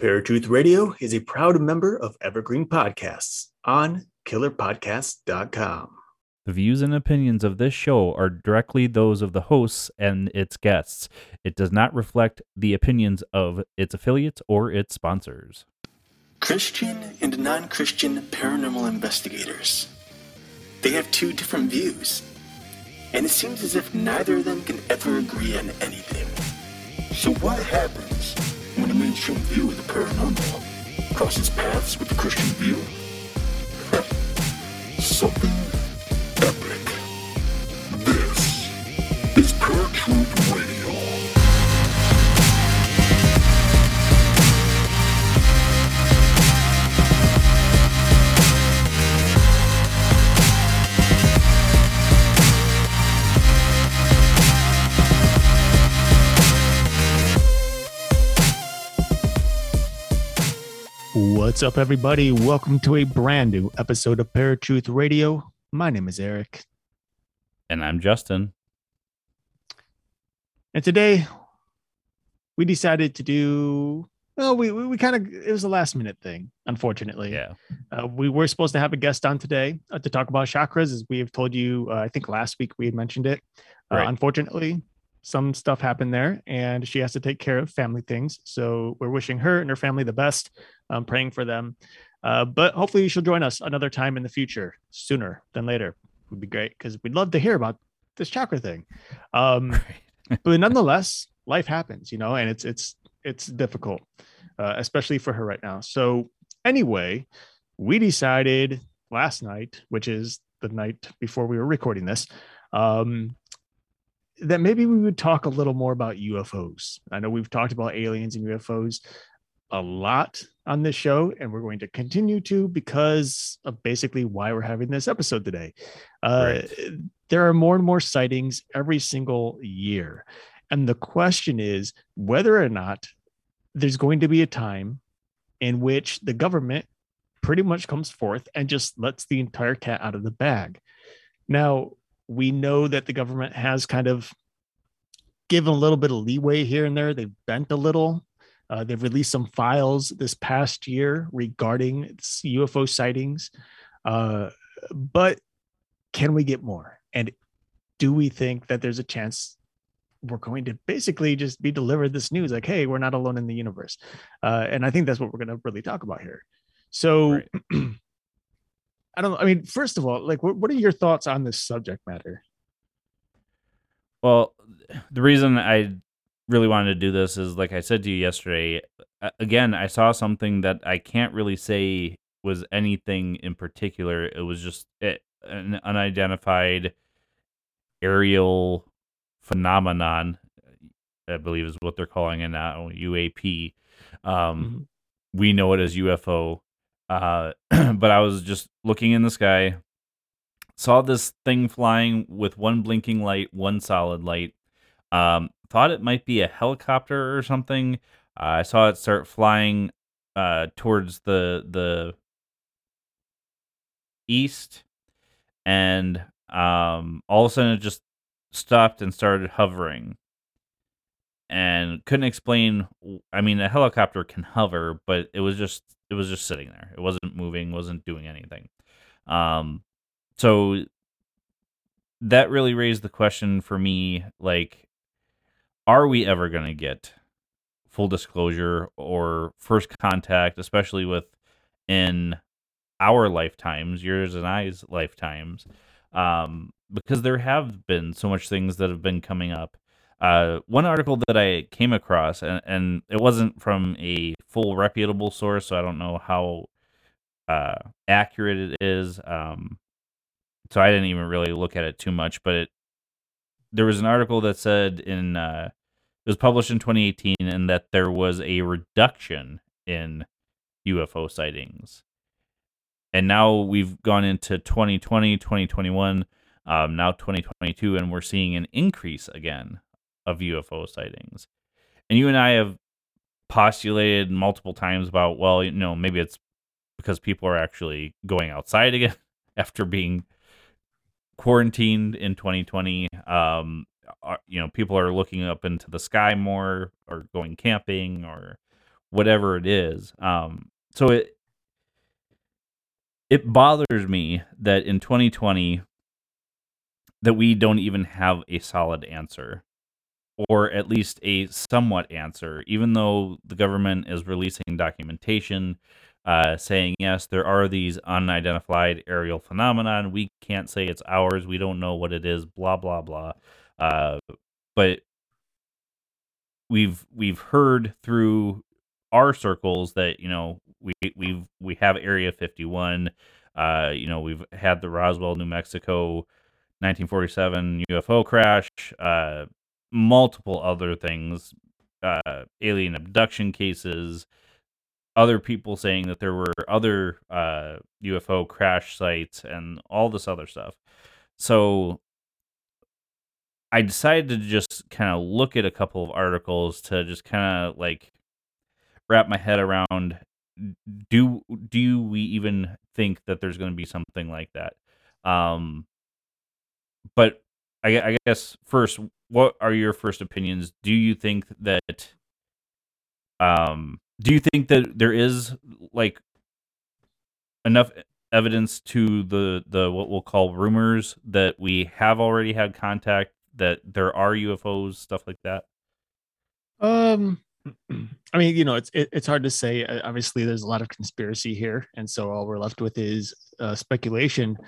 Paratruth Radio is a proud member of Evergreen Podcasts on KillerPodcast.com. The views and opinions of this show are directly those of the hosts and its guests. It does not reflect the opinions of its affiliates or its sponsors. Christian and non-Christian paranormal investigators. They have two different views, and it seems as if neither of them can ever agree on anything. So what happens when a mainstream view of the paranormal crosses paths with the Christian view? Something epic. This is Paratruth Radio. What's up, everybody? Welcome to a brand new episode of Paratruth Radio. My name is Eric. And I'm Justin. And today, we decided to do... Well, we kind of... It was a last-minute thing, unfortunately. Yeah. We were supposed to have a guest on today to talk about chakras, as we have told you, I think last week we had mentioned it. Right. Unfortunately, some stuff happened there, and she has to take care of family things. So we're wishing her and her family the best. I'm praying for them, but hopefully she'll join us another time in the future, sooner than later. Would be great because we'd love to hear about this chakra thing. But nonetheless, life happens, you know, and it's difficult, especially for her right now. So anyway, we decided last night, which is the night before we were recording this, that maybe we would talk a little more about UFOs. I know we've talked about aliens and UFOs a lot on this show, and we're going to continue to because of basically why we're having this episode today. Right. There are more and more sightings every single year. And the question is whether or not there's going to be a time in which the government pretty much comes forth and just lets the entire cat out of the bag. Now, we know that the government has kind of given a little bit of leeway here and there. They've bent a little. They've released some files this past year regarding UFO sightings. But can we get more? And do we think that there's a chance we're going to basically just be delivered this news like, hey, we're not alone in the universe? And I think that's what we're going to really talk about here. So right. I don't know. I mean, first of all, like, what are your thoughts on this subject matter? Well, the reason I really wanted to do this is, like I said to you yesterday, again, I saw something that I can't really say was anything in particular. It was just an unidentified aerial phenomenon, I believe is what they're calling it now, UAP. We know it as UFO. But I was just looking in the sky, saw this thing flying with one blinking light, one solid light, thought it might be a helicopter or something. I saw it start flying towards the east, and all of a sudden it just stopped and started hovering. And couldn't explain. I mean, a helicopter can hover, but it was just sitting there. It wasn't moving, wasn't doing anything. So that really raised the question for me, like, are we ever going to get full disclosure or first contact, especially with in our lifetimes, yours and I's lifetimes, because there have been so much things that have been coming up. One article that I came across, and it wasn't from a full reputable source, so I don't know how accurate it is. So I didn't even really look at it too much, but there was an article that said it was published in 2018, and that there was a reduction in UFO sightings. And now we've gone into 2020, 2021, now 2022, and we're seeing an increase again of UFO sightings. And you and I have postulated multiple times about, well, you know, maybe it's because people are actually going outside again after being quarantined in 2020. People are looking up into the sky more, or going camping, or whatever it is. So it bothers me that in 2020 that we don't even have a solid answer, or at least a somewhat answer, even though the government is releasing documentation saying, yes, there are these unidentified aerial phenomenon. We can't say it's ours. We don't know what it is, blah, blah, blah. But we've heard through our circles that, you know, we have Area 51. You know, we've had the Roswell, New Mexico 1947 UFO crash, multiple other things, alien abduction cases, other people saying that there were other UFO crash sites and all this other stuff. So I decided to just kind of look at a couple of articles to just kind of like wrap my head around, do we even think that there's going to be something like that? But I guess first, what are your first opinions? Do you think that there is like enough evidence to the what we'll call rumors that we have already had contact, that there are UFOs, stuff like that? I mean, you know, it's hard to say. Obviously, there's a lot of conspiracy here, and so all we're left with is speculation.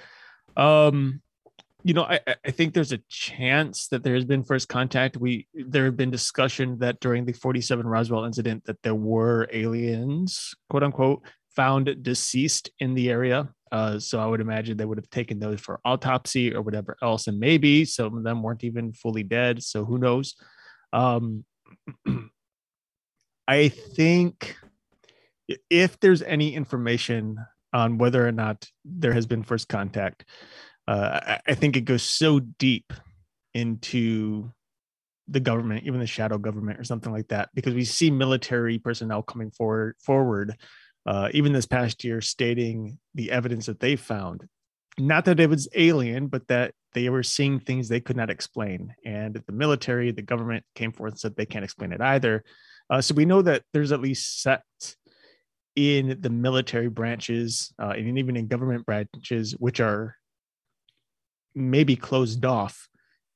You know, I think there's a chance that there has been first contact. There have been discussion that during the 47 Roswell incident that there were aliens, quote unquote, found deceased in the area. So I would imagine they would have taken those for autopsy or whatever else. And maybe some of them weren't even fully dead. So who knows? I think if there's any information on whether or not there has been first contact, I think it goes so deep into the government, even the shadow government or something like that, because we see military personnel coming forward even this past year stating the evidence that they found. Not that it was alien, but that they were seeing things they could not explain. And the military, the government came forth and said they can't explain it either. So we know that there's at least set in the military branches and even in government branches, which are maybe closed off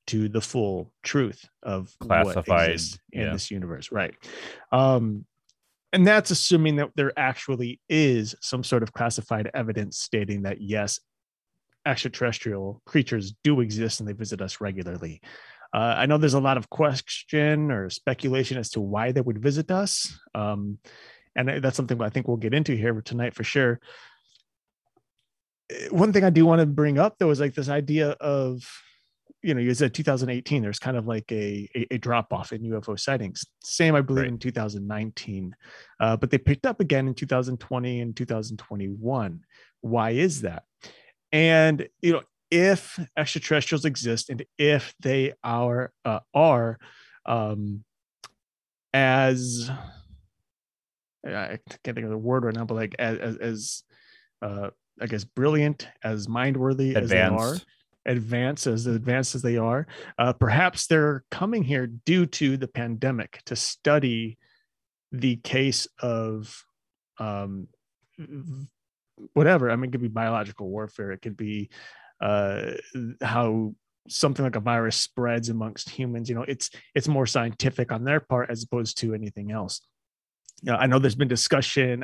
to the full truth of classified what exists in this universe, right? And that's assuming that there actually is some sort of classified evidence stating that yes, extraterrestrial creatures do exist and they visit us regularly. I know there's a lot of question or speculation as to why they would visit us, and that's something I think we'll get into here tonight for sure. One thing I do want to bring up, though, is like this idea of, you know, you said 2018, there's kind of like a drop off in UFO sightings. Same, I believe, right, in 2019, but they picked up again in 2020 and 2021. Why is that? And, you know, if extraterrestrials exist and if they are as, I can't think of the word right now, but like as I guess brilliant, as mind-worthy as they are, advanced as they are. Perhaps they're coming here due to the pandemic to study the case of whatever. I mean, it could be biological warfare. It could be how something like a virus spreads amongst humans. You know, it's more scientific on their part as opposed to anything else. You know, I know there's been discussion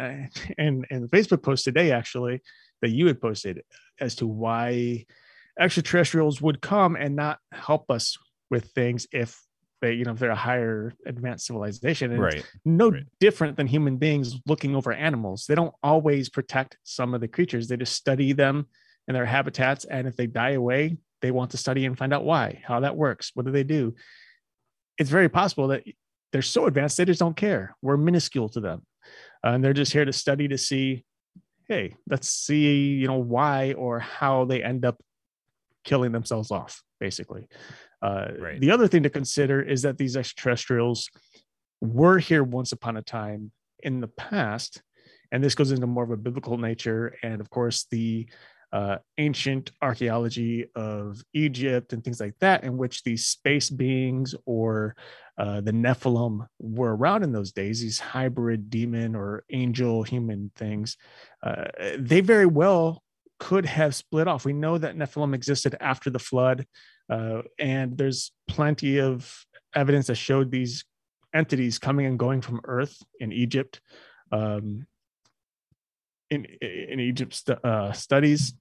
and the Facebook post today, actually, that you had posted as to why extraterrestrials would come and not help us with things if they, you know, if they're a higher advanced civilization. And right. It's different than human beings looking over animals. They don't always protect some of the creatures. They just study them and their habitats. And if they die away, they want to study and find out why, how that works. What do they do? It's very possible that they're so advanced, they just don't care. We're minuscule to them. And they're just here to study to see, hey, let's see, you know, why or how they end up killing themselves off, basically. Right. The other thing to consider is that these extraterrestrials were here once upon a time in the past. And this goes into more of a biblical nature. And of course, the ancient archaeology of Egypt and things like that, in which these space beings or the Nephilim were around in those days, these hybrid demon or angel human things, they very well could have split off. We know that Nephilim existed after the flood, and there's plenty of evidence that showed these entities coming and going from Earth in Egypt. In Egypt's studies.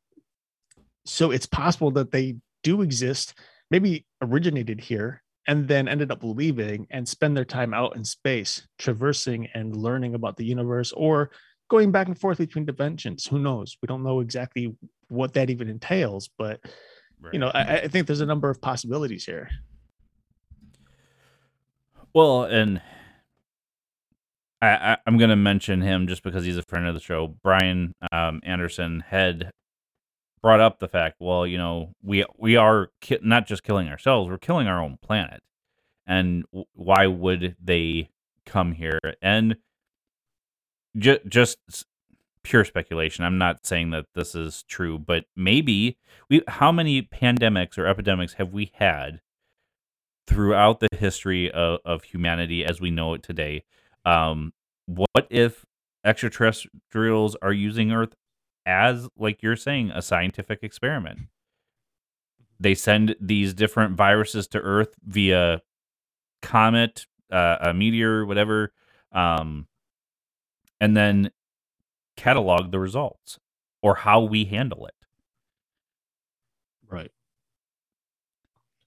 So it's possible that they do exist, maybe originated here and then ended up leaving and spend their time out in space, traversing and learning about the universe, or going back and forth between dimensions. Who knows? We don't know exactly what that even entails, but right. You know, I think there's a number of possibilities here. Well, and I'm going to mention him just because he's a friend of the show. Brian Anderson had brought up the fact, well, you know, we are not just killing ourselves, we're killing our own planet. And why would they come here? And just pure speculation. I'm not saying that this is true, but maybe how many pandemics or epidemics have we had throughout the history of humanity as we know it today? What if extraterrestrials are using Earth as, like you're saying, a scientific experiment? They send these different viruses to Earth via comet, a meteor, whatever, and then catalog the results or how we handle it. Right.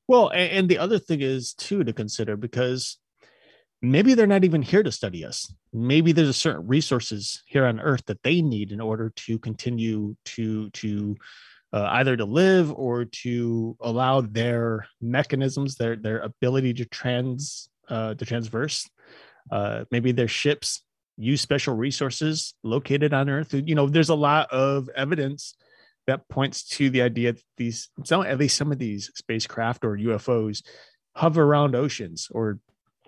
Well, and the other thing is, too, to consider, because maybe they're not even here to study us. Maybe there's a certain resources here on Earth that they need in order to continue to either to live or to allow their mechanisms, their ability to transverse. Maybe their ships use special resources located on Earth. You know, there's a lot of evidence that points to the idea that at least some of these spacecraft or UFOs hover around oceans or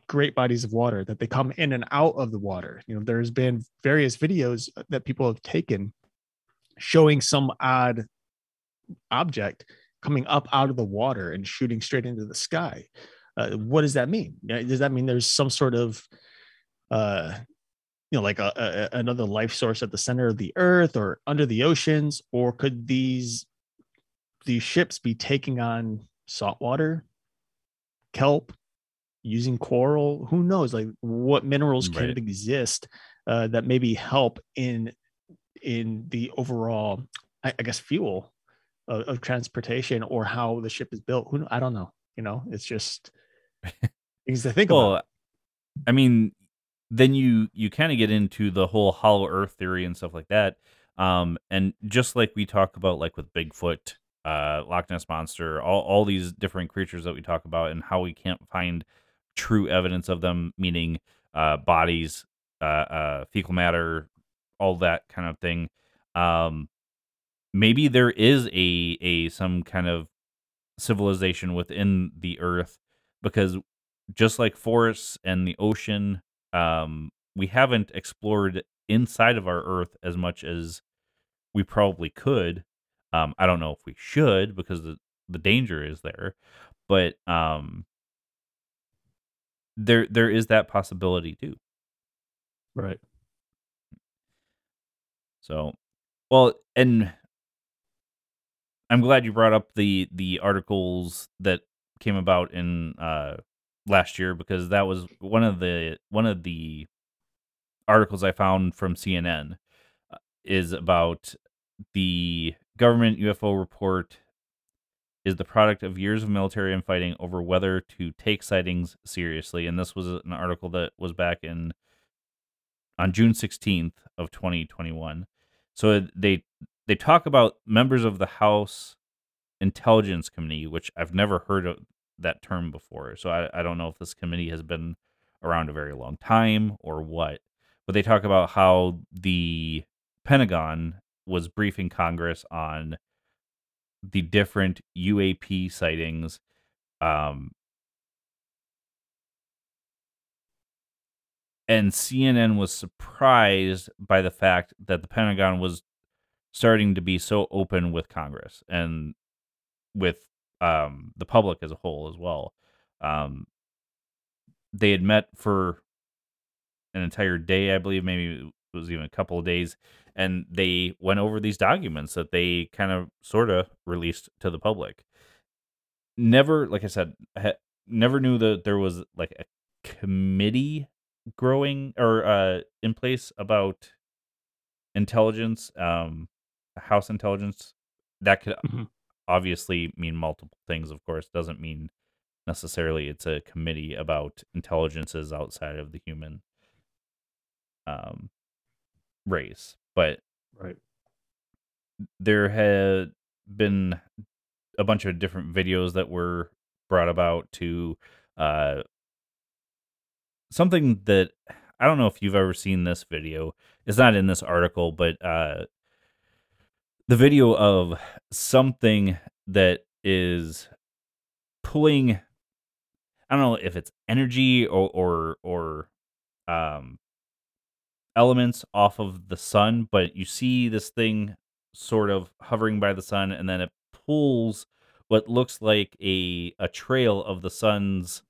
great bodies of water, that they come in and out of the water. You know, there's been various videos that people have taken showing some odd object coming up out of the water and shooting straight into the sky. What does that mean? Does that mean there's some sort of, you know, like another life source at the center of the Earth or under the oceans? Or could these ships be taking on salt water, kelp, using coral? Who knows? Like, what minerals can exist that maybe help in the overall, I guess, fuel of transportation, or how the ship is built? Who? I don't know. You know, it's just things to think about. I mean, then you kind of get into the whole hollow Earth theory and stuff like that. And just like we talk about, like with Bigfoot, Loch Ness Monster, all these different creatures that we talk about, and how we can't find true evidence of them, meaning bodies, fecal matter, all that kind of thing. Maybe there is a some kind of civilization within the Earth, because just like forests and the ocean, we haven't explored inside of our Earth as much as we probably could. I don't know if we should, because the danger is there, but there is that possibility too. Right. So, well, and I'm glad you brought up the articles that came about in last year, because that was one of the articles I found from CNN is about the government UFO report is the product of years of military infighting over whether to take sightings seriously. And this was an article that was back on June 16th of 2021. So they talk about members of the House Intelligence Committee, which I've never heard of that term before. So I don't know if this committee has been around a very long time or what, but they talk about how the Pentagon was briefing Congress on the different UAP sightings. And CNN was surprised by the fact that the Pentagon was starting to be so open with Congress and with the public as a whole as well. They had met for an entire day, I believe, maybe it was even a couple of days, and they went over these documents that they kind of sort of released to the public. Never, like I said, never knew that there was like a committee growing or in place about intelligence, house intelligence. That could obviously mean multiple things, of course. Doesn't mean necessarily it's a committee about intelligences outside of the human race, but right, there had been a bunch of different videos that were brought about to something that I don't know if you've ever seen this video. It's not in this article, but the video of something that is pulling, I don't know if it's energy or elements off of the sun, but you see this thing sort of hovering by the sun, and then it pulls what looks like a trail of the sun's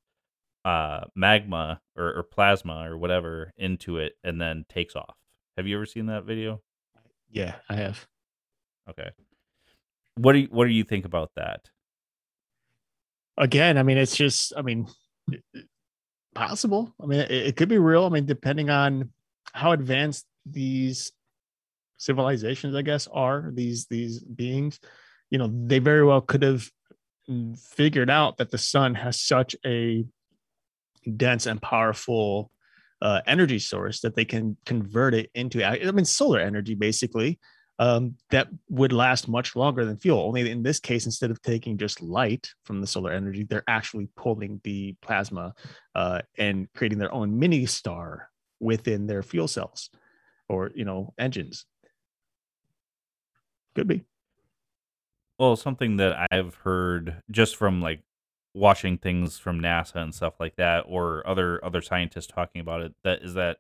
magma or plasma or whatever into it, and then takes off. Have you ever seen that video? Yeah, I have. Okay. What do you think about that? Again, I mean, it's just, I mean, possible. I mean, it could be real. I mean, depending on how advanced these civilizations, I guess, are, these beings, you know, they very well could have figured out that the sun has such a dense and powerful energy source that they can convert it into, I mean, solar energy, basically, that would last much longer than fuel. Only in this case, instead of taking just light from the solar energy, they're actually pulling the plasma and creating their own mini star within their fuel cells or, you know, engines. Could be. Well, something that I've heard just from like watching things from NASA and stuff like that, or other scientists talking about it, that is that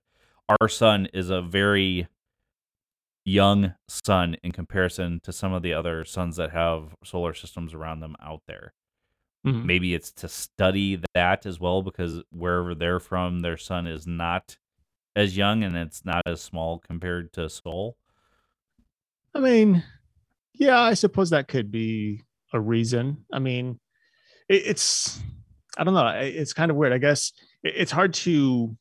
our sun is a very young sun in comparison to some of the other suns that have solar systems around them out there. Mm-hmm. Maybe it's to study that as well, because wherever they're from, their sun is not as young and it's not as small compared to Sol. I mean, yeah, I suppose that could be a reason. I mean, it's, I don't know. It's kind of weird. I guess it's hard to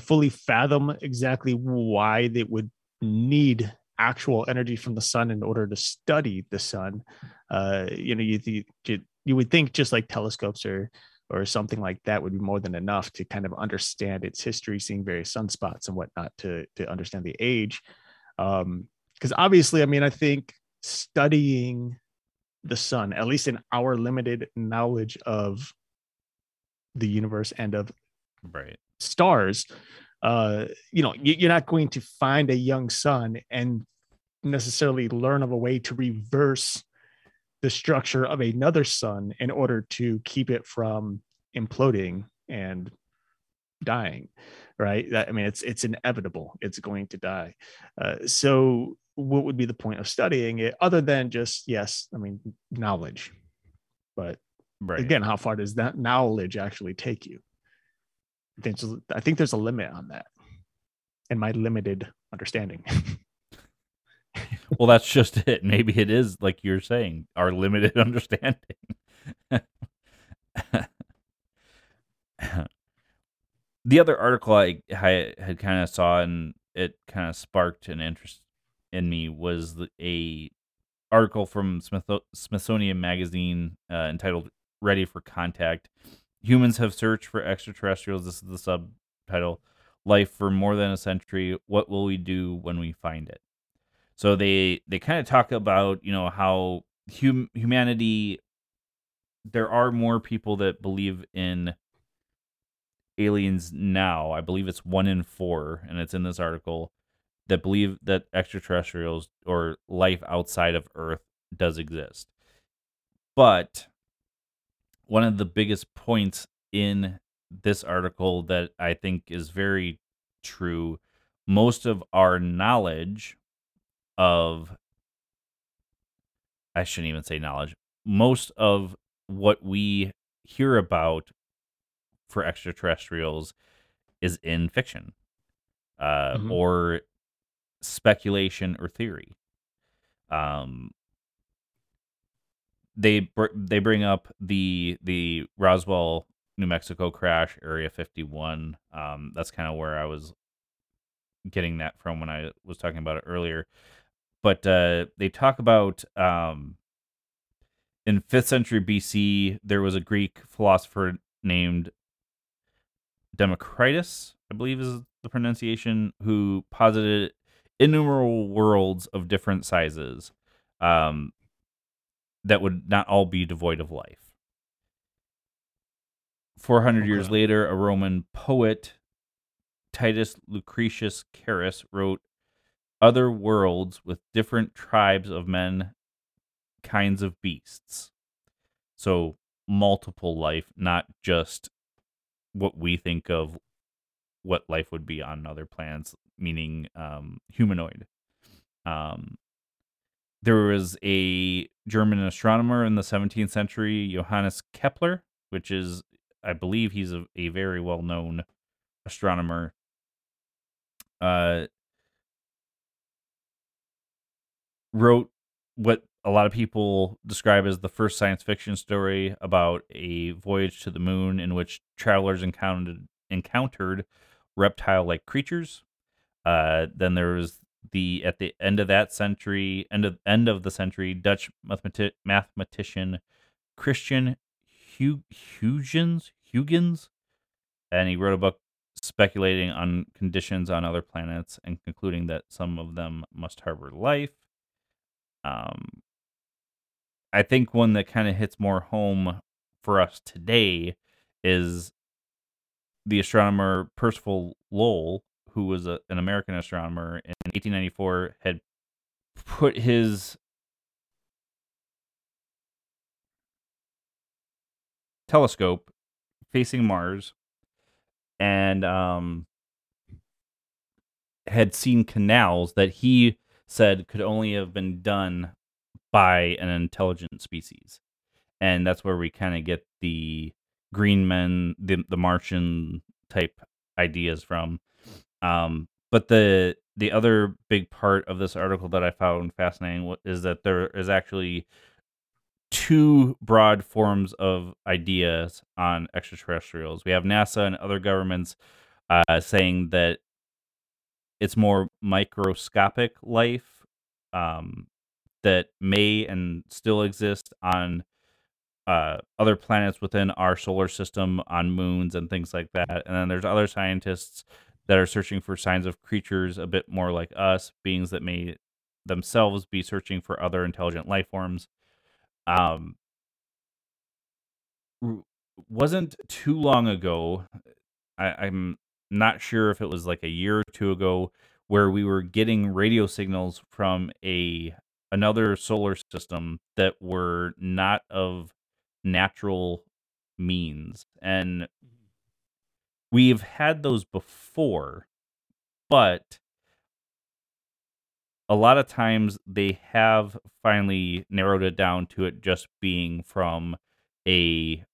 fully fathom exactly why they would need actual energy from the sun in order to study the sun. You know, you would think just like telescopes or something like that would be more than enough to kind of understand its history, seeing various sunspots and whatnot to understand the age. Because obviously, I mean, I think studying the sun, at least in our limited knowledge of the universe and of stars, you know, you're not going to find a young sun and necessarily learn of a way to reverse the structure of another sun in order to keep it from imploding and dying, right? I mean, it's inevitable. It's going to die. So what would be the point of studying it other than just, yes, I mean, knowledge, but again, how far does that knowledge actually take you? I think there's a limit on that in my limited understanding. Well, that's just it. Maybe it is, like you're saying, our limited understanding. The other article I had kind of saw, and it kind of sparked an interest in me, was a article from Smithsonian Magazine entitled "Ready for Contact: Humans Have Searched for Extraterrestrials." This is the subtitle: "Life for More Than a Century. What Will We Do When We Find It?" So they kind of talk about, you know, how humanity. There are more people that believe in aliens now. I believe it's 1 in 4, and it's in this article, that believe that extraterrestrials or life outside of Earth does exist. But one of the biggest points in this article that I think is very true, most of our knowledge of I shouldn't even say knowledge. Most of what we hear about for extraterrestrials is in fiction or speculation or theory. They bring up the Roswell, New Mexico crash, Area 51. That's kind of where I was getting that from when I was talking about it earlier. But they talk about in 5th century BC, there was a Greek philosopher named Democritus, I believe is the pronunciation, who posited innumerable worlds of different sizes that would not all be devoid of life. 400 years later, a Roman poet, Titus Lucretius Carus, wrote Other Worlds with Different Tribes of Men, Kinds of Beasts. So multiple life, not just what we think of what life would be on other planets, meaning humanoid. There was a German astronomer in the 17th century, Johannes Kepler, which is, I believe he's a very well-known astronomer. Wrote what a lot of people describe as the first science fiction story about a voyage to the moon in which travelers encountered reptile-like creatures. Then there was at the end of the century, Dutch mathematician Christian Huygens, and he wrote a book speculating on conditions on other planets and concluding that some of them must harbor life. I think one that kind of hits more home for us today is the astronomer Percival Lowell, who was an American astronomer in 1894, had put his telescope facing Mars and had seen canals that he said could only have been done by an intelligent species. And that's where we kind of get the green men, the Martian type ideas from. But the other big part of this article that I found fascinating is that there is actually two broad forms of ideas on extraterrestrials. We have NASA and other governments saying that it's more microscopic life that may and still exist on other planets within our solar system, on moons and things like that. And then there's other scientists that are searching for signs of creatures a bit more like us, beings that may themselves be searching for other intelligent life forms. Wasn't too long ago, I'm not sure if it was like a year or two ago, where we were getting radio signals from another solar system that were not of natural means. And we've had those before, but a lot of times they have finally narrowed it down to it just being from a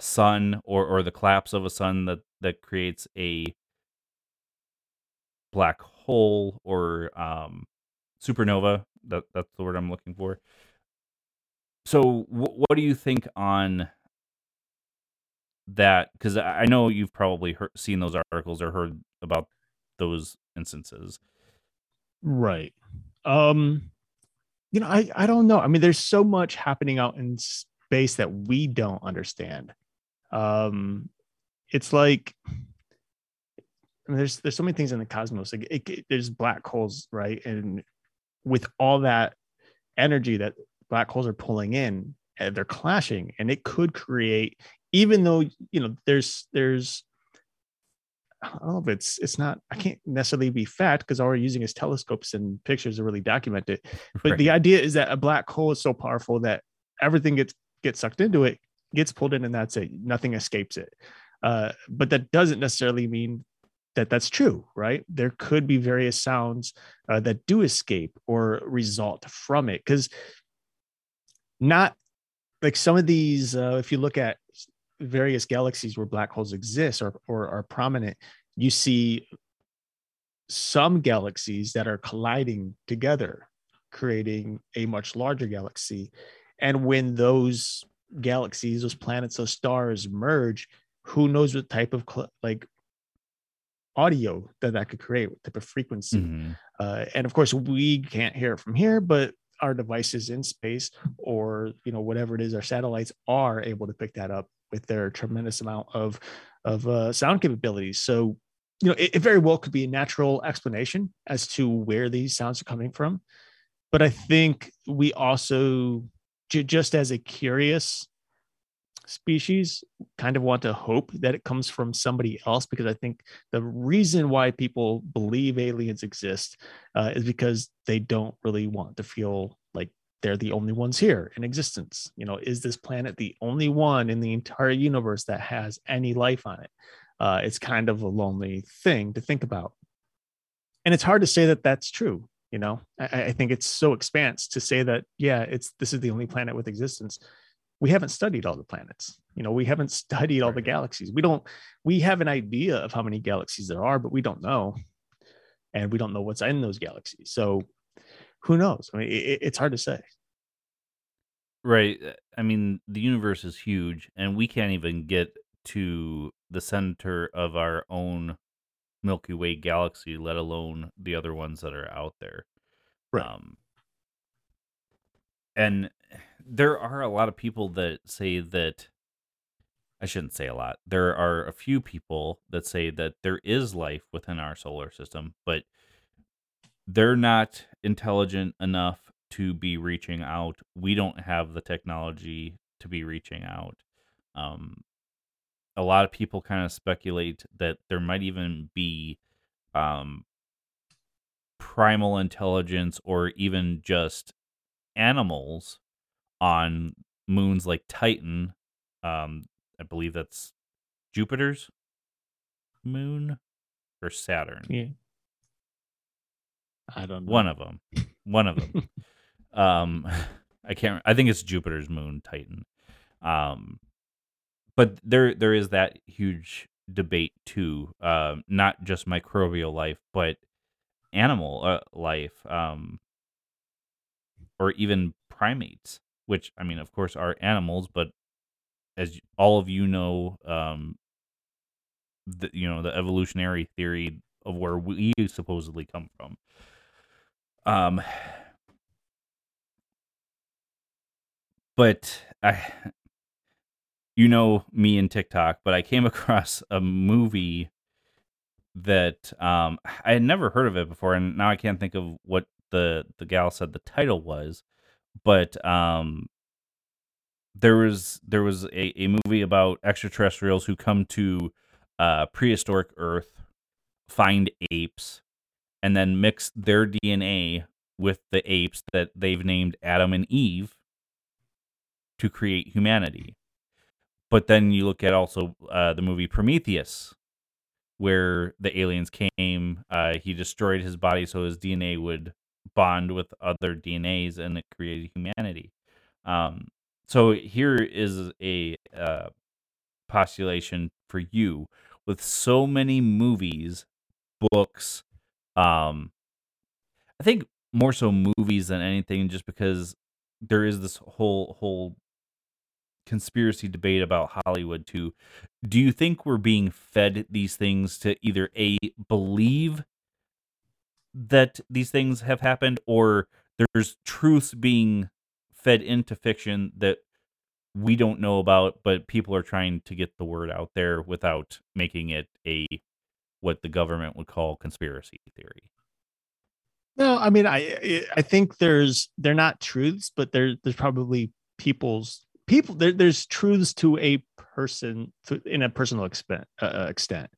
sun or the collapse of a sun that creates a black hole or supernova. That's the word I'm looking for. So what do you think on that? Because I know you've probably seen those articles or heard about those instances. Right. I don't know. I mean, there's so much happening out in space that we don't understand. It's like, I mean, there's so many things in the cosmos. Like there's black holes, right? And with all that energy that black holes are pulling in, they're clashing, and it could create, even though, there's I don't know if it's not, I can't necessarily be fact, because all we're using is telescopes and pictures to really document it. But right. The idea is that a black hole is so powerful that everything gets sucked into it, gets pulled in, and that's it. Nothing escapes it. But that doesn't necessarily mean that that's true, right? There could be various sounds that do escape or result from it. Because not like some of these, if you look at various galaxies where black holes exist or are prominent, you see some galaxies that are colliding together, creating a much larger galaxy. And when those galaxies, those planets, those stars merge, who knows what type of like audio that could create, what type of frequency. Mm-hmm. And of course, we can't hear it from here, but our devices in space or, you know, whatever it is, our satellites are able to pick that up with their tremendous amount of sound capabilities. So, you know, it very well could be a natural explanation as to where these sounds are coming from. But I think we also, just as a curious species, kind of want to hope that it comes from somebody else, because I think the reason why people believe aliens exist is because they don't really want to feel like they're the only ones here in existence. You know, is this planet the only one in the entire universe that has any life on it? It's kind of a lonely thing to think about. And it's hard to say that that's true. You know, I think it's so expansive to say that, yeah, this is the only planet with existence. We haven't studied all the planets. You know, we haven't studied all the galaxies. We have an idea of how many galaxies there are, but we don't know. And we don't know what's in those galaxies. So who knows? I mean, it's hard to say. Right. I mean, the universe is huge, and we can't even get to the center of our own Milky Way galaxy, let alone the other ones that are out there. Right. And there are a lot of people that say that, I shouldn't say a lot, there are a few people that say that there is life within our solar system, but they're not intelligent enough to be reaching out. We don't have the technology to be reaching out. A lot of people kind of speculate that there might even be primal intelligence or even just animals on moons like Titan. I believe that's Jupiter's moon or Saturn. Yeah. I don't know. One of them. I can't. I think it's Jupiter's moon, Titan. But there is that huge debate too, not just microbial life, but animal life, or even primates, which, I mean, of course, are animals. But as all of you know, the evolutionary theory of where we supposedly come from. But I. You know me and TikTok, but I came across a movie that I had never heard of it before, and now I can't think of what the gal said the title was, but there was a movie about extraterrestrials who come to prehistoric Earth, find apes, and then mix their DNA with the apes that they've named Adam and Eve to create humanity. But then you look at also the movie Prometheus, where the aliens came. He destroyed his body so his DNA would bond with other DNAs, and it created humanity. So here is a postulation for you. With so many movies, books, I think more so movies than anything, just because there is this whole conspiracy debate about Hollywood too. Do you think we're being fed these things to either A, believe that these things have happened, or there's truths being fed into fiction that we don't know about, but people are trying to get the word out there without making it what the government would call conspiracy theory? No, I mean, I think they're not truths, but there's probably people there's truths to a person in a personal extent.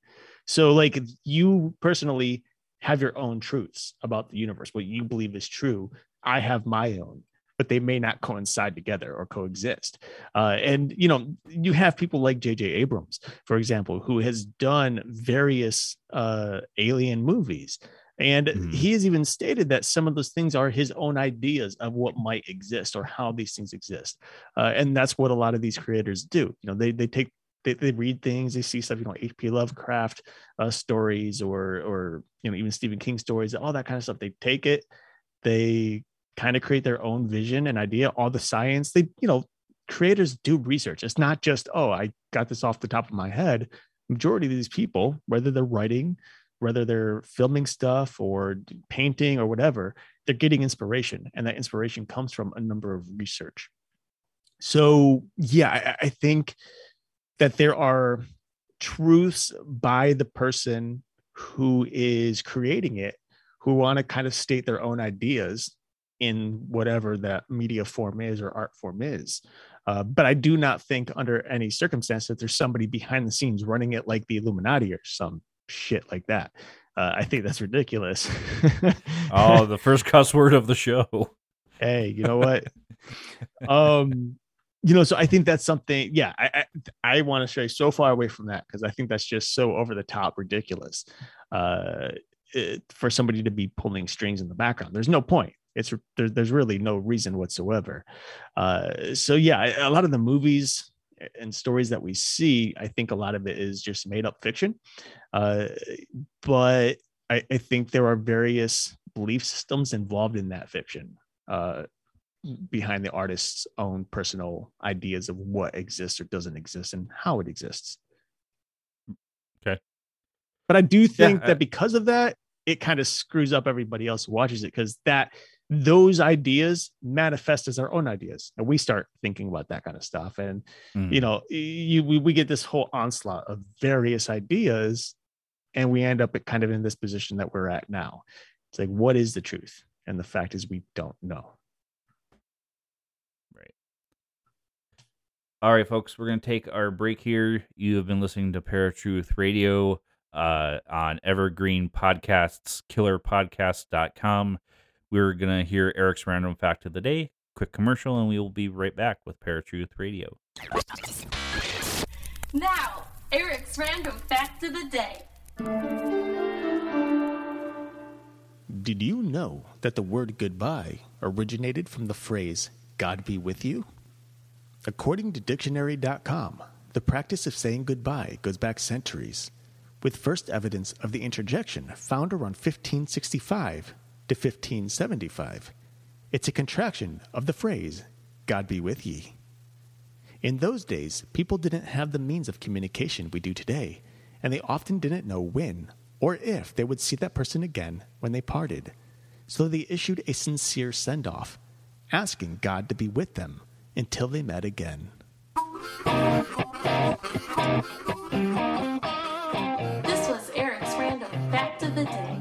So like you personally have your own truths about the universe, what you believe is true. I have my own, but they may not coincide together or coexist. And, you know, you have people like J.J. Abrams, for example, who has done various alien movies. And he has even stated that some of those things are his own ideas of what might exist or how these things exist. And that's what a lot of these creators do. You know, they read things, they see stuff, you know, H.P. Lovecraft stories or, you know, even Stephen King stories, all that kind of stuff. They take it, they kind of create their own vision and idea, all the science. They, you know, creators do research. It's not just, oh, I got this off the top of my head. Majority of these people, whether they're writing, whether they're filming stuff or painting or whatever, they're getting inspiration. And that inspiration comes from a number of research. So yeah, I think that there are truths by the person who is creating it, who want to kind of state their own ideas in whatever that media form is or art form is. But I do not think under any circumstance that there's somebody behind the scenes running it like the Illuminati or some shit like that. I think that's ridiculous. Oh, the first cuss word of the show. Hey, you know what? You know, so I think that's something. Yeah, I want to stray so far away from that because I think that's just so over the top ridiculous for somebody to be pulling strings in the background. There's no point. It's there's really no reason whatsoever. So yeah, a lot of the movies and stories that we see, I think a lot of it is just made up fiction. But I think there are various belief systems involved in that fiction behind the artist's own personal ideas of what exists or doesn't exist and how it exists. Okay. But I do think that because of that, it kind of screws up everybody else who watches it because those ideas manifest as our own ideas. And we start thinking about that kind of stuff. And, you know, we get this whole onslaught of various ideas and we end up at kind of in this position that we're at now. It's like, what is the truth? And the fact is we don't know. Right. All right, folks, we're going to take our break here. You have been listening to Paratruth Radio on Evergreen Podcasts, KillerPodcast.com. We're going to hear Eric's random fact of the day, quick commercial, and we will be right back with Paratruth Radio. Now, Eric's random fact of the day. Did you know that the word goodbye originated from the phrase, God be with you? According to dictionary.com, the practice of saying goodbye goes back centuries, with first evidence of the interjection found around 1565 to 1575. It's a contraction of the phrase, God be with ye. In those days, people didn't have the means of communication we do today, and they often didn't know when or if they would see that person again when they parted. So they issued a sincere send-off, asking God to be with them until they met again. This was Eric's random fact of the day.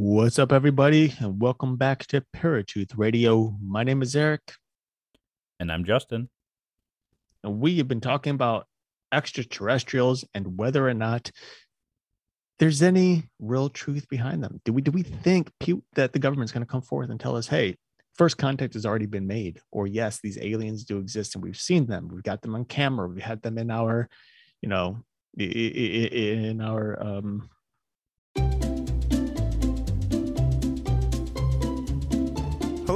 What's up, everybody, and welcome back to Paratruth Radio. My name is Eric. And I'm Justin. And we have been talking about extraterrestrials and whether or not there's any real truth behind them. Do we think that the government's going to come forth and tell us, hey, first contact has already been made, or yes, these aliens do exist and we've seen them. We've got them on camera. We had them in our, you know, in our...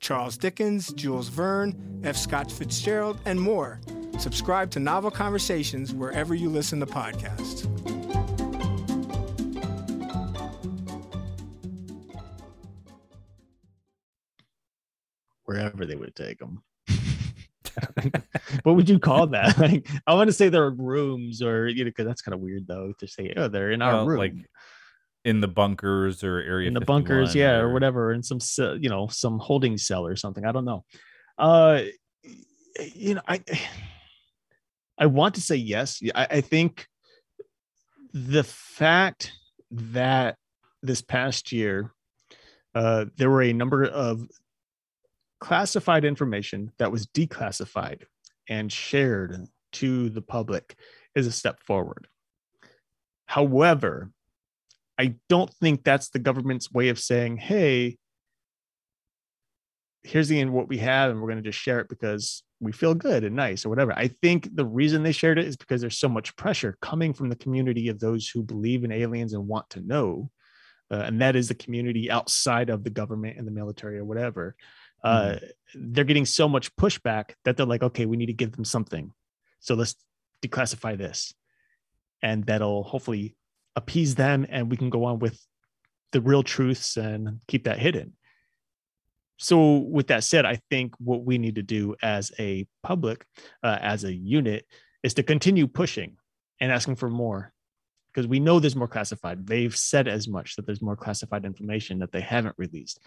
Charles Dickens, Jules Verne, F. Scott Fitzgerald, and more. Subscribe to Novel Conversations wherever you listen to podcasts. Wherever they would take them. What would you call that? Like, I want to say there are rooms, or, you know, because that's kind of weird though to say, oh, they're in our room, like in the bunkers or area in the 51, bunkers, yeah, or whatever, in some, you know, some holding cell or something. I don't know. You know, I want to say yes. I think the fact that this past year there were a number of classified information that was declassified and shared to the public is a step forward. However, I don't think that's the government's way of saying, hey, here's the end what we have, and we're going to just share it because we feel good and nice or whatever. I think the reason they shared it is because there's so much pressure coming from the community of those who believe in aliens and want to know. And that is the community outside of the government and the military or whatever. They're getting so much pushback that they're like, okay, we need to give them something. So let's declassify this. And that'll hopefully appease them, and we can go on with the real truths and keep that hidden. So with that said, I think what we need to do as a public, as a unit, is to continue pushing and asking for more, because we know there's more classified. They've said as much, that there's more classified information that they haven't released.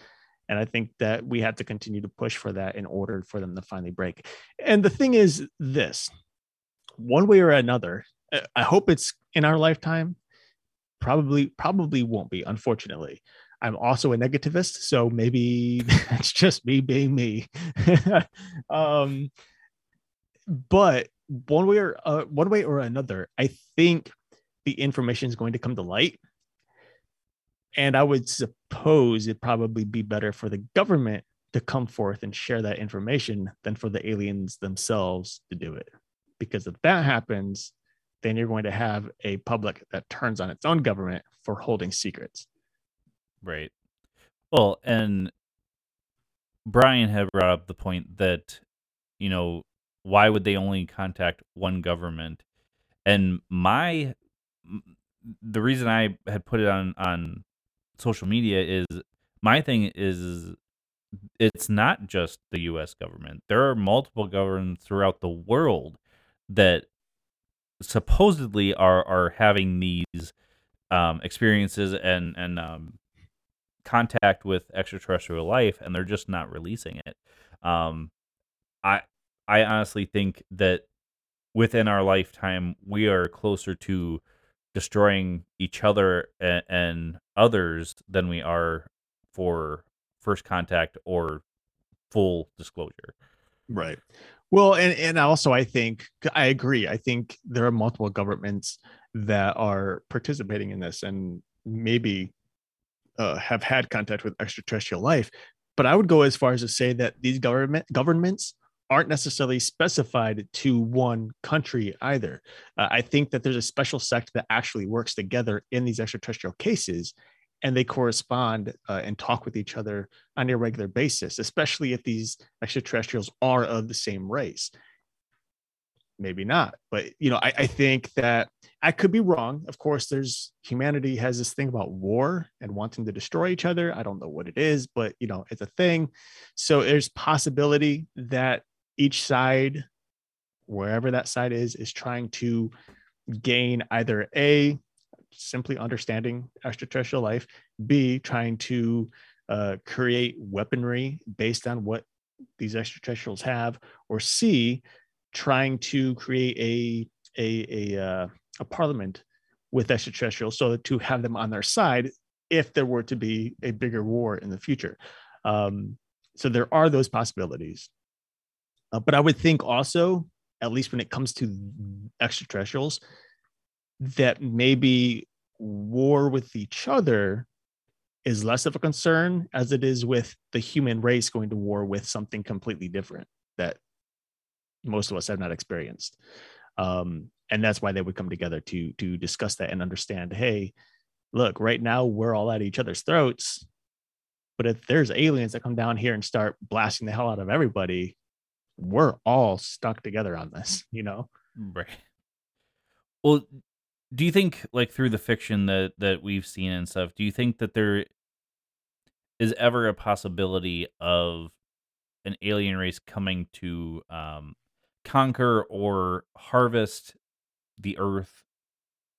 And I think that we have to continue to push for that in order for them to finally break. And the thing is this, one way or another, I hope it's in our lifetime, probably won't be, unfortunately. I'm also a negativist, so maybe that's just me being me. But one way or another, I think the information is going to come to light. And I would suppose it'd probably be better for the government to come forth and share that information than for the aliens themselves to do it. Because if that happens, then you're going to have a public that turns on its own government for holding secrets. Right. Well, and Brian had brought up the point that, you know, why would they only contact one government? And the reason I had put it on social media is my thing is it's not just the U.S. government. There are multiple governments throughout the world that supposedly are having these experiences and contact with extraterrestrial life, and they're just not releasing it. I honestly think that within our lifetime, we are closer to destroying each other and others than we are for first contact or full disclosure. Right. Well, and also I think I agree. I think there are multiple governments that are participating in this and maybe have had contact with extraterrestrial life. But I would go as far as to say that these governments aren't necessarily specified to one country either. I think that there's a special sect that actually works together in these extraterrestrial cases, and they correspond and talk with each other on a regular basis, especially if these extraterrestrials are of the same race. Maybe not, but you know, I think that I could be wrong. Of course, humanity has this thing about war and wanting to destroy each other. I don't know what it is, but you know, it's a thing. So there's possibility that each side, wherever that side is trying to gain either A, simply understanding extraterrestrial life, B, trying to create weaponry based on what these extraterrestrials have, or C, trying to create a parliament with extraterrestrials so that to have them on their side if there were to be a bigger war in the future. So there are those possibilities. But I would think also, at least when it comes to extraterrestrials, that maybe war with each other is less of a concern as it is with the human race going to war with something completely different that most of us have not experienced. And that's why they would come together to discuss that and understand, hey, look, right now we're all at each other's throats, but if there's aliens that come down here and start blasting the hell out of everybody, we're all stuck together on this, you know? Right. Well, do you think, like, through the fiction that we've seen and stuff, do you think that there is ever a possibility of an alien race coming to conquer or harvest the earth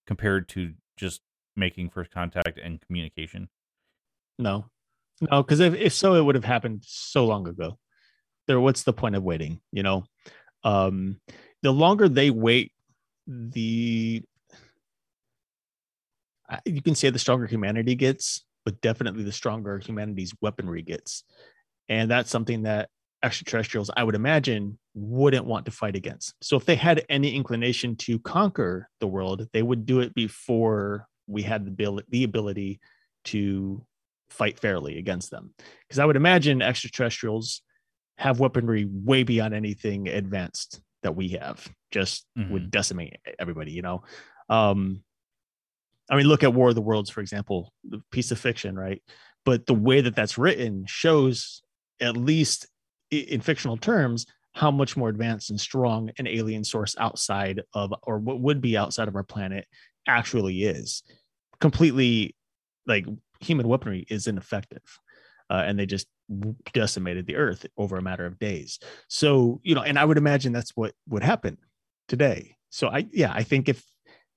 compared to just making first contact and communication? No, because if so, it would have happened so long ago. There, what's the point of waiting? You know, the longer they wait, you can say the stronger humanity gets, but definitely the stronger humanity's weaponry gets. And that's something that extraterrestrials, I would imagine, wouldn't want to fight against. So if they had any inclination to conquer the world, they would do it before we had the ability to fight fairly against them. Because I would imagine extraterrestrials have weaponry way beyond anything advanced that we have, just would decimate everybody, you know? I mean, look at War of the Worlds, for example, the piece of fiction, right? But the way that that's written shows, at least in fictional terms, how much more advanced and strong an alien source outside of, or what would be outside of our planet actually is. Completely, like, human weaponry is ineffective. And they just decimated the earth over a matter of days. So, you know, and I would imagine that's what would happen today. So I think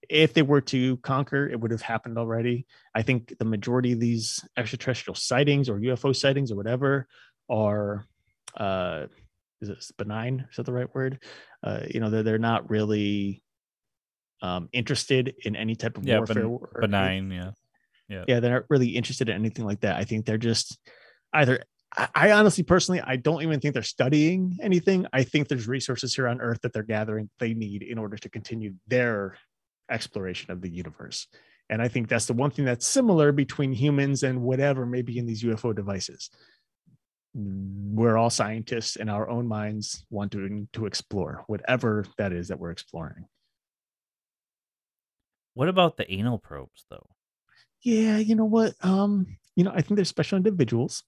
if they were to conquer, it would have happened already. I think the majority of these extraterrestrial sightings or UFO sightings or whatever are, is it benign? Is that the right word? You know, they're not really interested in any type of warfare. Benign, yeah. Yeah, they're not really interested in anything like that. I think they're just either, I honestly, personally, I don't even think they're studying anything. I think there's resources here on Earth that they're gathering they need in order to continue their exploration of the universe. And I think that's the one thing that's similar between humans and whatever may be in these UFO devices. We're all scientists in our own minds wanting to explore whatever that is that we're exploring. What about the anal probes, though? Yeah, you know what? You know, I think they're special individuals,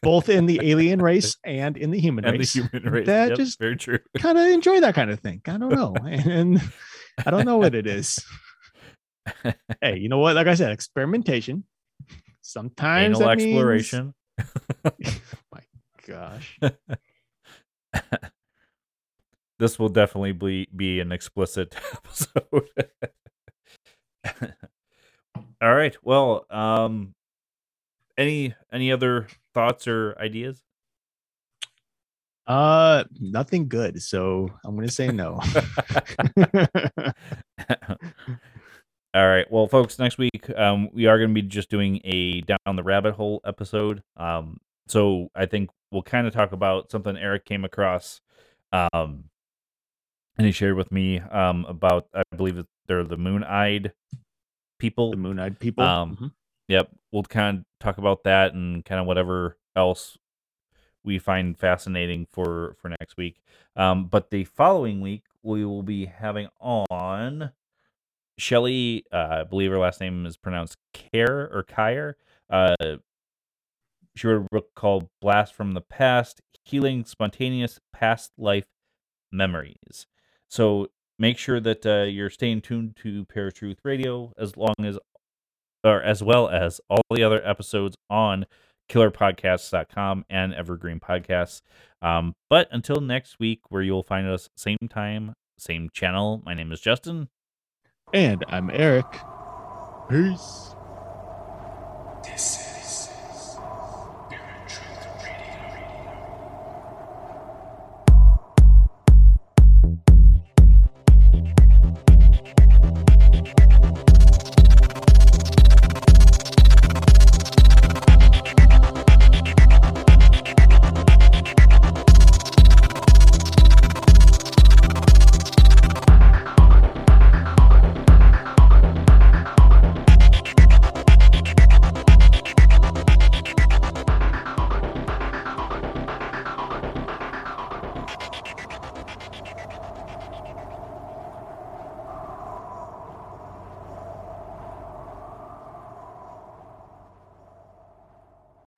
both in the alien race and in the human and race. And the human race. That just very true. Kind of enjoy that kind of thing. I don't know. And I don't know what it is. Hey, you know what? Like I said, experimentation. Sometimes anal exploration. Means... My gosh. This will definitely be an explicit episode. All right. Well, any other thoughts or ideas? Nothing good. So I'm going to say no. All right. Well, folks, next week, we are going to be just doing a down the rabbit hole episode. So I think we'll kind of talk about something Eric came across, and he shared with me, about, I believe that they're the moon-eyed people. The moon-eyed people. Yep. We'll kind of talk about that and kind of whatever else we find fascinating for next week. But the following week, we will be having on Shelly, I believe her last name is pronounced Care or Kyer. She wrote a book called Blast from the Past: Healing Spontaneous Past Life Memories. So make sure that you're staying tuned to Paratruth Radio as well as all the other episodes on KillerPodcasts.com and Evergreen Podcasts. But until next week, where you'll find us same time, same channel. My name is Justin. And I'm Eric. Peace. This is Paratruth Radio.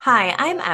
Hi, I'm